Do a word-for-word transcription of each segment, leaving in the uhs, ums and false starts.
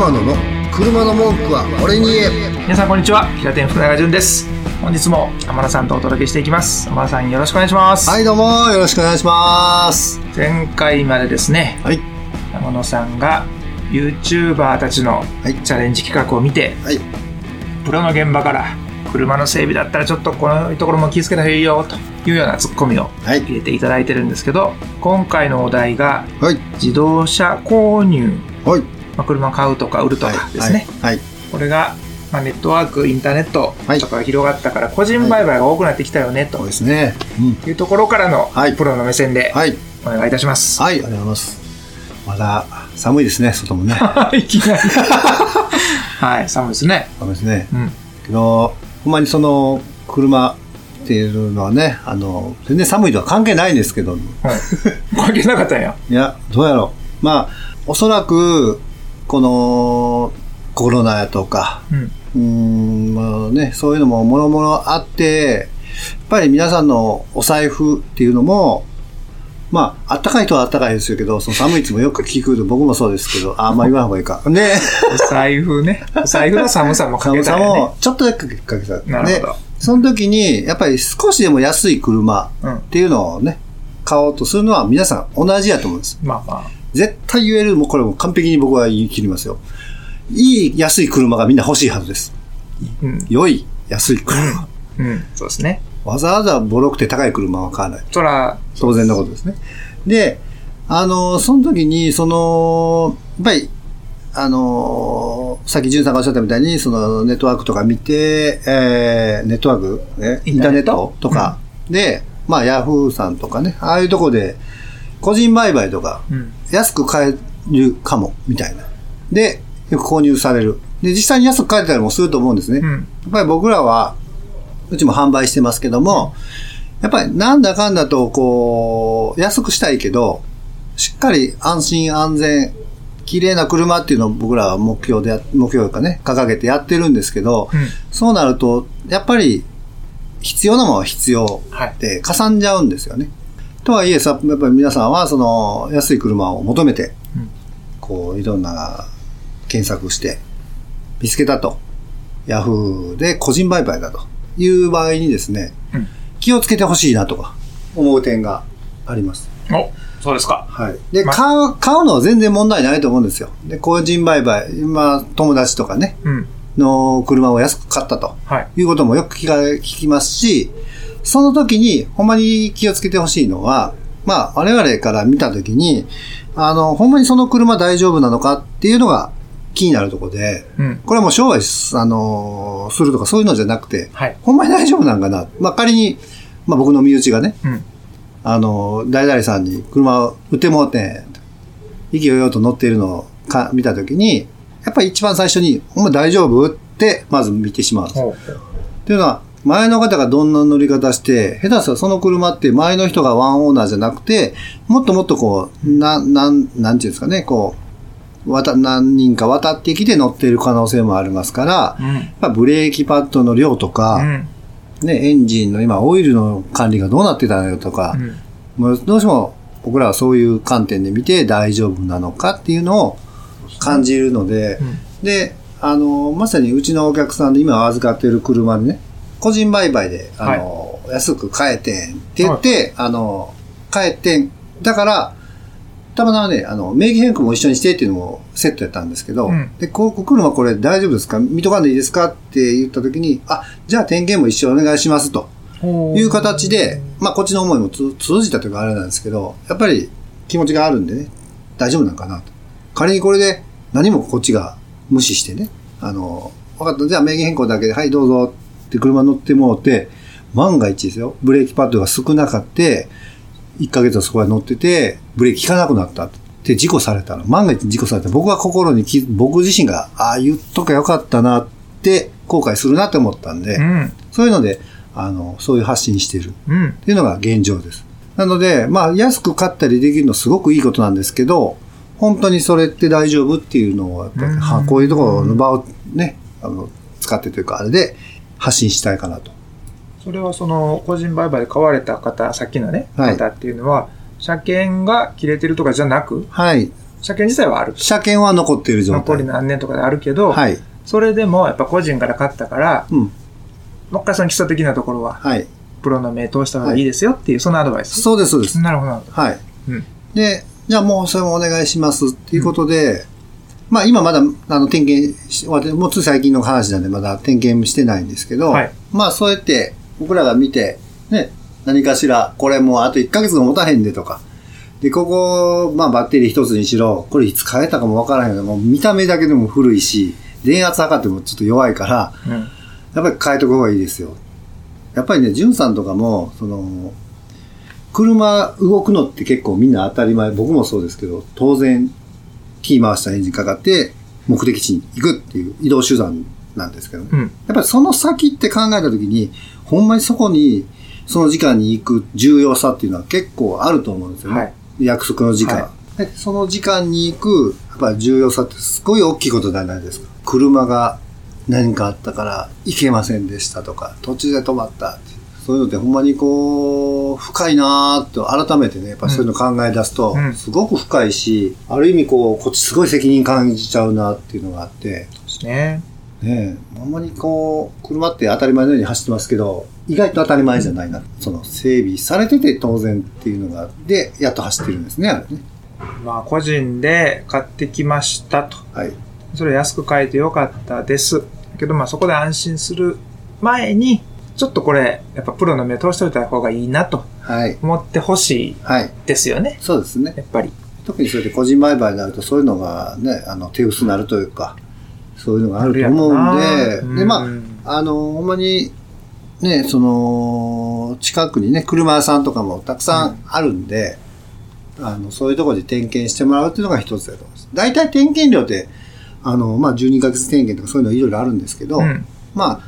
天野の車の文句は俺に言え。皆さんこんにちは、平天福永潤です。本日も天野さんとお届けしていきます。天野さんよろしくお願いします。はい、どうもよろしくお願いします。前回までですね、はい、天野さんが YouTuber たちのチャレンジ企画を見て、はい、プロの現場から車の整備だったらちょっとこのところも気をつけた方がいいよというようなツッコミを入れていただいてるんですけど、今回のお題が自動車購入、はい、まあ、車買うとか売るとかですね、はいはいはい、これがまあ、ネットワーク、インターネットとかが広がったから個人売買が多くなってきたよねというところからのプロの目線でお願いいたします。はい、はいはい、ありがとうございます。まだ寒いですね、外もねいきなりはい、寒いですね、寒いですね、うん、けどほんまにその車っていうのはね、あの全然寒いとは関係ないんですけど、はい、関係なかったんや。いや、どうやろう、まあおそらくこのコロナやとか、うんうーん、まあね、そういうのももろもろあって、やっぱり皆さんのお財布っていうのも、まあ、あったかい人はあったかいですけど、その寒いつもよく聞く、僕もそうですけど、あんまり言わない方がいいか。ね。お財布ね。お財布の寒さもかけたよね。寒さもちょっとだけかけた。なるほど。その時に、やっぱり少しでも安い車っていうのをね、うん、買おうとするのは皆さん同じやと思うんです。まあまあ。絶対言える、もうこれも完璧に僕は言い切りますよ。いい安い車がみんな欲しいはずです。うん、良い安い車、うん。うん、そうですね。わざわざボロくて高い車は買わない。そら当然のことですね。で、あのその時にそのやっぱりあのさっき潤さんがおっしゃったみたいにそのネットワークとか見て、えー、ネットワーク、えインターネットとか、うん、で、まあヤフーさんとかね、ああいうとこで個人売買とか、うん、安く買えるかもみたいなで。よく購入される。で、実際に安く買えたりもすると思うんですね。うん、やっぱり僕らは、うちも販売してますけども、やっぱりなんだかんだと、こう、安くしたいけど、しっかり安心安全、綺麗な車っていうのを僕らは目標で、目標とかね、掲げてやってるんですけど、うん、そうなると、やっぱり必要なものは必要で、かさんじゃうんですよね。はい、とはいえさ、やっぱり皆さんはその安い車を求めて、うん、こう、いろんな、検索して見つけたと、ヤフーで個人売買だという場合にですね、うん、気をつけてほしいなとか思う点があります。お、そうですか。はい。で、ま、買う買うのは全然問題ないと思うんですよ。で、個人売買、まあ友達とかね、うん、の車を安く買ったと、はい、いうこともよく聞か聞きますし、その時にほんまに気をつけてほしいのは、まあ我々から見た時に、あのほんまにその車大丈夫なのかっていうのが気になるところで、うん、これはもう商売、あのー、するとかそういうのじゃなくて、はい、ほんまに大丈夫なんかな、まあ、仮に、まあ、僕の身内がね、うん、あのー、誰々さんに車を売ってもうて意気揚々と乗っているのをか見たときにやっぱり一番最初にほんま大丈夫ってまず見てしまうんですよ。というのは前の方がどんな乗り方して下手したらその車って前の人がワンオーナーじゃなくてもっともっとこう、うん、な、なん、なんていうんですかね、こう何人か渡ってきて乗っている可能性もありますから、うん、やっぱブレーキパッドの量とか、うん、ね、エンジンの今オイルの管理がどうなってたのよとか、うん、もうどうしても僕らはそういう観点で見て大丈夫なのかっていうのを感じるので、うんうん、で、あのまさにうちのお客さんで今預かっている車でね、個人売買であの、はい、安く買えてんって言って、はい、あの買えてんだからたまたまね、あの、名義変更も一緒にしてっていうのもセットやったんですけど、うん、で、こう、車これ大丈夫ですか？見とかんでいいですか？って言った時に、あ、じゃあ点検も一緒お願いしますという形で、まあ、こっちの思いもつ通じたというかあれなんですけど、やっぱり気持ちがあるんでね、大丈夫なんかなと。仮にこれで何もこっちが無視してね、あの、分かった、じゃあ名義変更だけで、はい、どうぞって車乗ってもうて、万が一ですよ、ブレーキパッドが少なかって、いっかげつはそこへ乗ってて、ブレーキ効かなくなったって事故されたの。万が一事故されたら僕は心に、僕自身が、ああ言っとかよかったなって後悔するなって思ったんで、うん、そういうので、あの、そういう発信してるっていうのが現状です。なので、まあ、安く買ったりできるのすごくいいことなんですけど、本当にそれって大丈夫っていうのを、うん、こういうところの場をね、あの、使ってというか、あれで発信したいかなと。それはその個人売買で買われた方、さっきのね、はい、方っていうのは車検が切れてるとかじゃなく、はい、車検自体はあると。車検は残っている状態。残り何年とかであるけど、はい、それでもやっぱ個人から買ったから、うん、もう一回その基礎的なところは、はい、プロの目通した方がいいですよっていう、はい、そのアドバイス。そうですそうです。なるほどなるほど。はい。うん、でじゃあもうそれもお願いしますっていうことで、うん、まあ今まだあの点検しもうつい最近の話なんでまだ点検してないんですけど、はい、まあそうやって僕らが見てね。何かしら、これもうあといっかげつも持たへんでとか。で、ここ、まあバッテリー一つにしろ、これ使えたかもわからへんけど、もう見た目だけでも古いし、電圧測ってもちょっと弱いから、うん、やっぱり変えとく方がいいですよ。やっぱりね、淳さんとかも、その、車動くのって結構みんな当たり前、僕もそうですけど、当然、キー回したエンジンかかって、目的地に行くっていう移動手段なんですけど、ねうん、やっぱりその先って考えたときに、ほんまにそこに、その時間に行く重要さっていうのは結構あると思うんですよね。はい、約束の時間、はいで。その時間に行く、やっぱり重要さってすごい大きいことじゃないですか。車が何かあったから行けませんでしたとか、途中で止まったって。そういうのってほんまにこう、深いなぁと改めてね、やっぱそういうの考え出すと、すごく深いし、うんうん、ある意味こう、こっちすごい責任感じちゃうなっていうのがあって。そうですね。ねえ、ほんまにこう、車って当たり前のように走ってますけど、意外と当たり前じゃないな。その整備されてて当然っていうのが、で、やっと走ってるんですね、あれね。まあ、個人で買ってきましたと。はい。それ安く買えてよかったです。けど、まあそこで安心する前に、ちょっとこれ、やっぱプロの目通しておいた方がいいなと思ってほしいですよね、はい。そうですね。やっぱり。特にそれで個人売買になると、そういうのがね、あの手薄になるというか、そういうのがあると思うんで、うん、で、まあ、あの、ほんまに、ね、その近くにね車屋さんとかもたくさんあるんで、うん、あのそういうところで点検してもらうっていうのが一つだと思います。大体点検料ってあの、まあ、じゅうにかげつ点検とかそういうのいろいろあるんですけど、うん、まあ、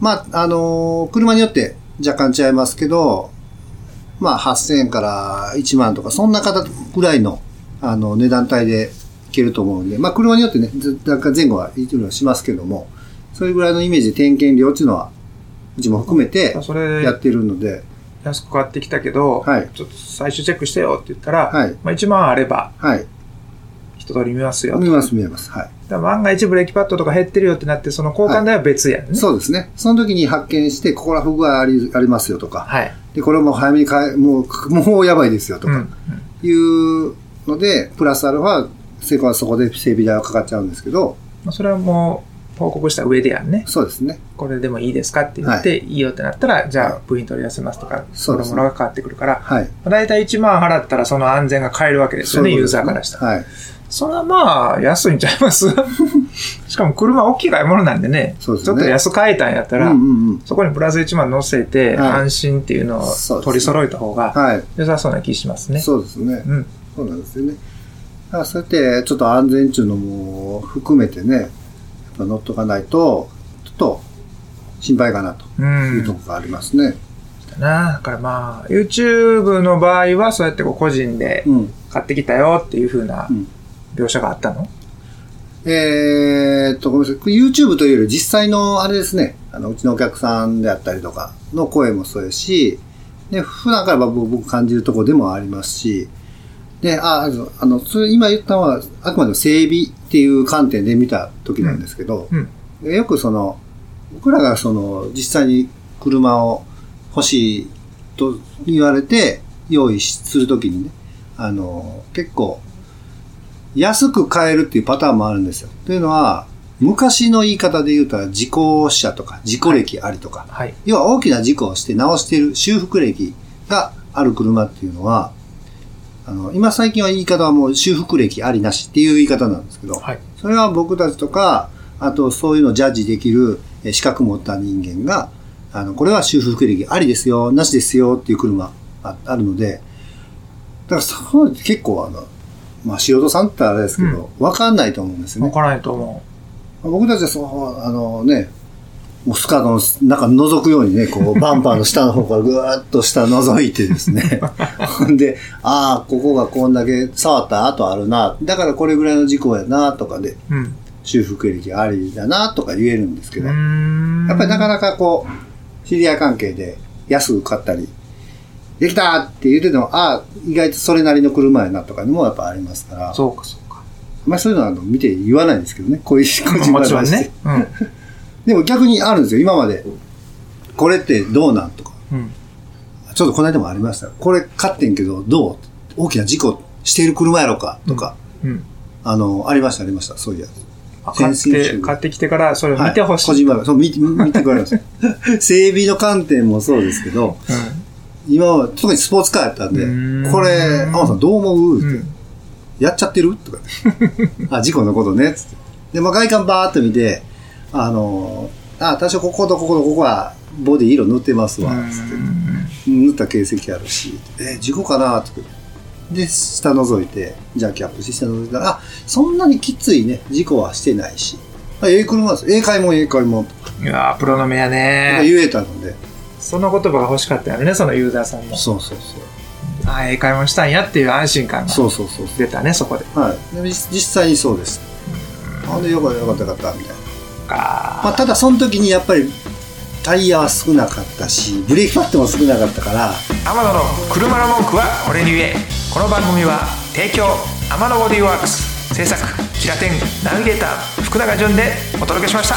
まあ、あの車によって若干違いますけど、まあ、はっせんえんからいちまんとかそんな方ぐらい の, あの値段帯でいけると思うんで、まあ、車によってね若干前後はいろいろしますけども、それぐらいのイメージで点検料っていうのはうちも含めてやってるので、安く買ってきたけど、はい、ちょっと最終チェックしてよって言ったら、はい、まあ、いちまんあれば、はい、一通り見ますよと。見ます見えます、はい、だ万が一ブレーキパッドとか減ってるよってなって、その交換代は別やね、はい、そうですね。その時に発見して、ここら不具合あり、ありますよとか、はい、でこれも早めに買え、もう、もうやばいですよとか、うんうん、いうのでプラスアルファ成功はそこで整備代はかかっちゃうんですけど、それはもう報告した上でやんね。そうですね。これでもいいですかって言って、はい、いいよってなったら、じゃあ部品取り出せますとか、そのものが変わってくるから、はい、だいたいいちまん払ったらその安全が買えるわけですよね、そういうことですね、ユーザーからしたら、はい、それはまあ安いんちゃいますしかも車大きい買い物なんで ね, そうですね、ちょっと安く買えたんやったら、うんうんうん、そこにプラスいちまん乗せて、はい、安心っていうのを取り揃えた方が良さそうな気しますね。そうですね、うん、そうなんですよね。だからそうやってちょっと安全っていうのも含めてね乗っとかないとちょっと心配かなというところがありますね。なだからまあ YouTube の場合はそうやってこう個人で買ってきたよっていう風な描写があったの？うん、えー、っとごめんなさい。YouTube というより実際のあれですね。あのうちのお客さんであったりとかの声もそうですし、で普段から僕感じるところでもありますし。で、あ、あの、それ今言ったのは、あくまでも整備っていう観点で見た時なんですけど、うんうん、よくその、僕らがその、実際に車を欲しいと言われて用意するときにね、あの、結構、安く買えるっていうパターンもあるんですよ。というのは、昔の言い方で言うと、事故車とか、事故歴ありとか、はいはい、要は大きな事故をして直している修復歴がある車っていうのは、あの今最近は言い方はもう修復歴ありなしっていう言い方なんですけど、はい、それは僕たちとかあとそういうのをジャッジできる資格持った人間があのこれは修復歴ありですよなしですよっていう車あるので、だからそう結構あの、まあ、素人さんってあれですけど、うん、分かんないと思うんですよね。分からないと思う。僕たちはそうあのねもうスカートの中覗くようにね、こうバンパーの下の方からぐーっと下覗いてですねで、ああここがこんだけ触った跡あるな、だからこれぐらいの事故やなとかで、うん、修復歴ありだなとか言えるんですけど、うーんやっぱりなかなかこう知り合い関係で安く買ったりできたって言ってても、ああ意外とそれなりの車やなとかにもやっぱありますから。そうかそうか。まあ、そういうのはあの見て言わないですけどね、こういう個人話して、ね、うん、でも逆にあるんですよ、今までこれってどうなんとか、うん、ちょっとこの間もありました、これ買ってんけどどう、大きな事故している車やろかとか、うんうん、あのありましたありました、そういうやつ買って、買ってきてからそれを見てほしい、はい、個人話そう 見, 見てくれました整備の観点もそうですけど、うん、今は特にスポーツカーやったんで、んこれ天野さんどう思うって、うん、やっちゃってるとかあ、事故のことねっつって、で、まあ、外観バーっと見て、あのあ多少こことこことここはボディ色塗ってますわっつって、塗った形跡あるし、え事故かなとかで下覗いて、じゃあキャップして下覗いたら、あそんなにきついね、事故はしてないし、あええ車です、ええ買い物ええ買い物とか、いやプロの目やね言えたので、その言葉が欲しかったよね、そのユーザーさんも、そうそうそう、あええ買い物したんやっていう安心感が出たね、そこで、はい、で実際にそうです、あでよかったよかったよかったみたいな、あ、まあ、ただその時にやっぱりタイヤは少なかったし、ブレーキパッドも少なかったから、天野の車の文句は俺に言え。この番組は提供天野ボディーワークス、制作キラテン、ナビゲーター福永潤でお届けしました。